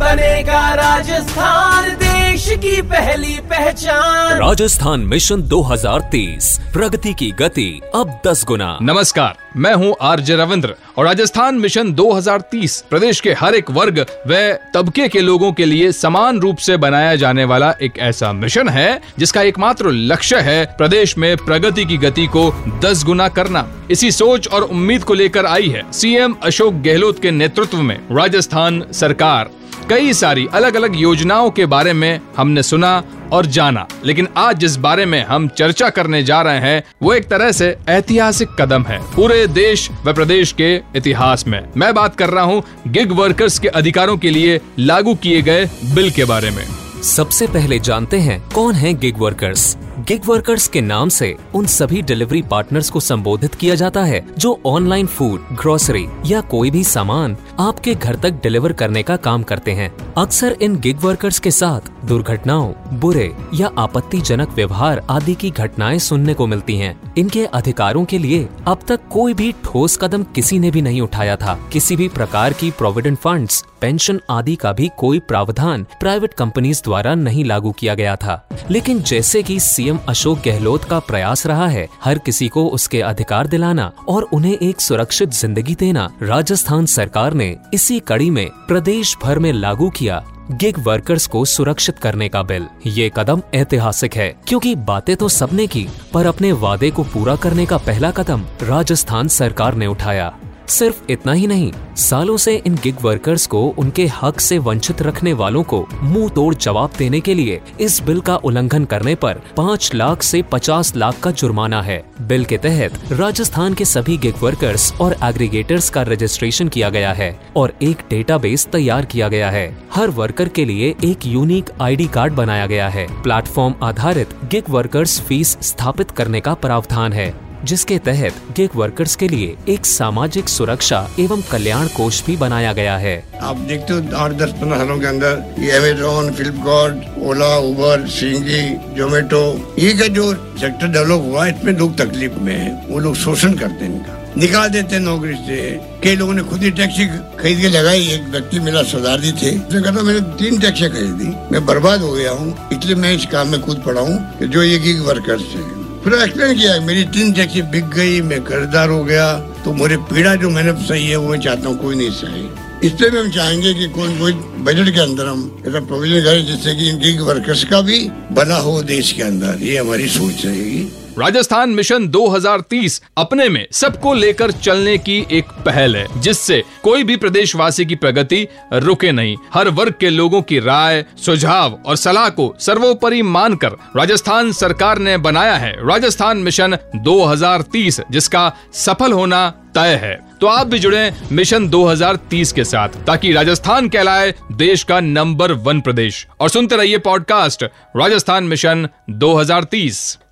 बनेगा राजस्थान देश की पहली पहचान। राजस्थान मिशन 2030, प्रगति की गति अब 10 गुना। नमस्कार, मैं हूं आरजे रविंद्र और राजस्थान मिशन 2030 प्रदेश के हर एक वर्ग व तबके के लोगों के लिए समान रूप से बनाया जाने वाला एक ऐसा मिशन है जिसका एकमात्र लक्ष्य है प्रदेश में प्रगति की गति को 10 गुना करना। इसी सोच और उम्मीद को लेकर आई है सीएम अशोक गहलोत के नेतृत्व में राजस्थान सरकार। कई सारी अलग अलग योजनाओं के बारे में हमने सुना और जाना, लेकिन आज जिस बारे में हम चर्चा करने जा रहे हैं वो एक तरह से ऐतिहासिक कदम है पूरे देश व प्रदेश के इतिहास में। मैं बात कर रहा हूं गिग वर्कर्स के अधिकारों के लिए लागू किए गए बिल के बारे में। सबसे पहले जानते हैं कौन है गिग वर्कर्स। गिग वर्कर्स के नाम से उन सभी डिलीवरी पार्टनर्स को संबोधित किया जाता है जो ऑनलाइन फूड, ग्रोसरी या कोई भी सामान आपके घर तक डिलीवर करने का काम करते हैं। अक्सर इन गिग वर्कर्स के साथ दुर्घटनाओं, बुरे या आपत्तिजनक व्यवहार आदि की घटनाएं सुनने को मिलती हैं। इनके अधिकारों के लिए अब तक कोई भी ठोस कदम किसी ने भी नहीं उठाया था। किसी भी प्रकार की प्रोविडेंट फंड्स, पेंशन आदि का भी कोई प्रावधान प्राइवेट कंपनीज द्वारा नहीं लागू किया गया था। लेकिन जैसे कि सीएम अशोक गहलोत का प्रयास रहा है हर किसी को उसके अधिकार दिलाना और उन्हें एक सुरक्षित जिंदगी देना, राजस्थान सरकार ने इसी कड़ी में प्रदेश भर में लागू किया गिग वर्कर्स को सुरक्षित करने का बिल। ये कदम ऐतिहासिक है क्योंकि बातें तो सबने की, पर अपने वादे को पूरा करने का पहला कदम राजस्थान सरकार ने उठाया। सिर्फ इतना ही नहीं, सालों से इन गिग वर्कर्स को उनके हक से वंचित रखने वालों को मुंह तोड़ जवाब देने के लिए इस बिल का उल्लंघन करने पर 5 लाख से 50 लाख का जुर्माना है। बिल के तहत राजस्थान के सभी गिग वर्कर्स और एग्रीगेटर्स का रजिस्ट्रेशन किया गया है और एक डेटाबेस तैयार किया गया है। हर वर्कर के लिए एक यूनिक आईडी कार्ड बनाया गया है। प्लेटफॉर्म आधारित गिग वर्कर्स फीस स्थापित करने का प्रावधान है जिसके तहत गिग वर्कर्स के लिए एक सामाजिक सुरक्षा एवं कल्याण कोष भी बनाया गया है। आप देखते हो 8-10-15 सालों के अंदर ये अमेजॉन, फ्लिपकार्ट, ओला, उबर, स्विगी, जोमेटो, ये का जो सेक्टर डेवलप हुआ इसमें लोग तकलीफ में हैं, वो लोग शोषण करते हैं, इनका निकाल देते हैं नौकरी से। कई लोगों ने खुद ही टैक्सी खरीद के लगाई। एक व्यक्ति मेरा सौदार्दी थे, उसने कहा मैंने 3 टैक्सी खरीदी, मैं बर्बाद हो गया हूँ, इसलिए मैं इस काम में कूद पड़ा हूँ जो ये गिग वर्कर्स है। फिर एक्सप्लेन किया, मेरी 3 टैक्सी बिक गई, मैं कर्जदार हो गया, तो मेरे पीड़ा जो मैंने सही है वो मैं चाहता हूँ कोई नहीं सही। इसलिए भी हम चाहेंगे कि कोई बजट के अंदर हम ऐसा प्रोविजन करें जिससे कि गिग वर्कर्स का भी भला हो देश के अंदर। ये हमारी सोच रहेगी। राजस्थान मिशन 2030 अपने में सबको लेकर चलने की एक पहल है जिससे कोई भी प्रदेशवासी की प्रगति रुके नहीं। हर वर्ग के लोगों की राय, सुझाव और सलाह को सर्वोपरि मानकर राजस्थान सरकार ने बनाया है राजस्थान मिशन 2030, जिसका सफल होना तय है। तो आप भी जुड़ें मिशन 2030 के साथ ताकि राजस्थान कहलाए देश का नंबर 1 प्रदेश। और सुनते रहिए पॉडकास्ट राजस्थान मिशन 2030।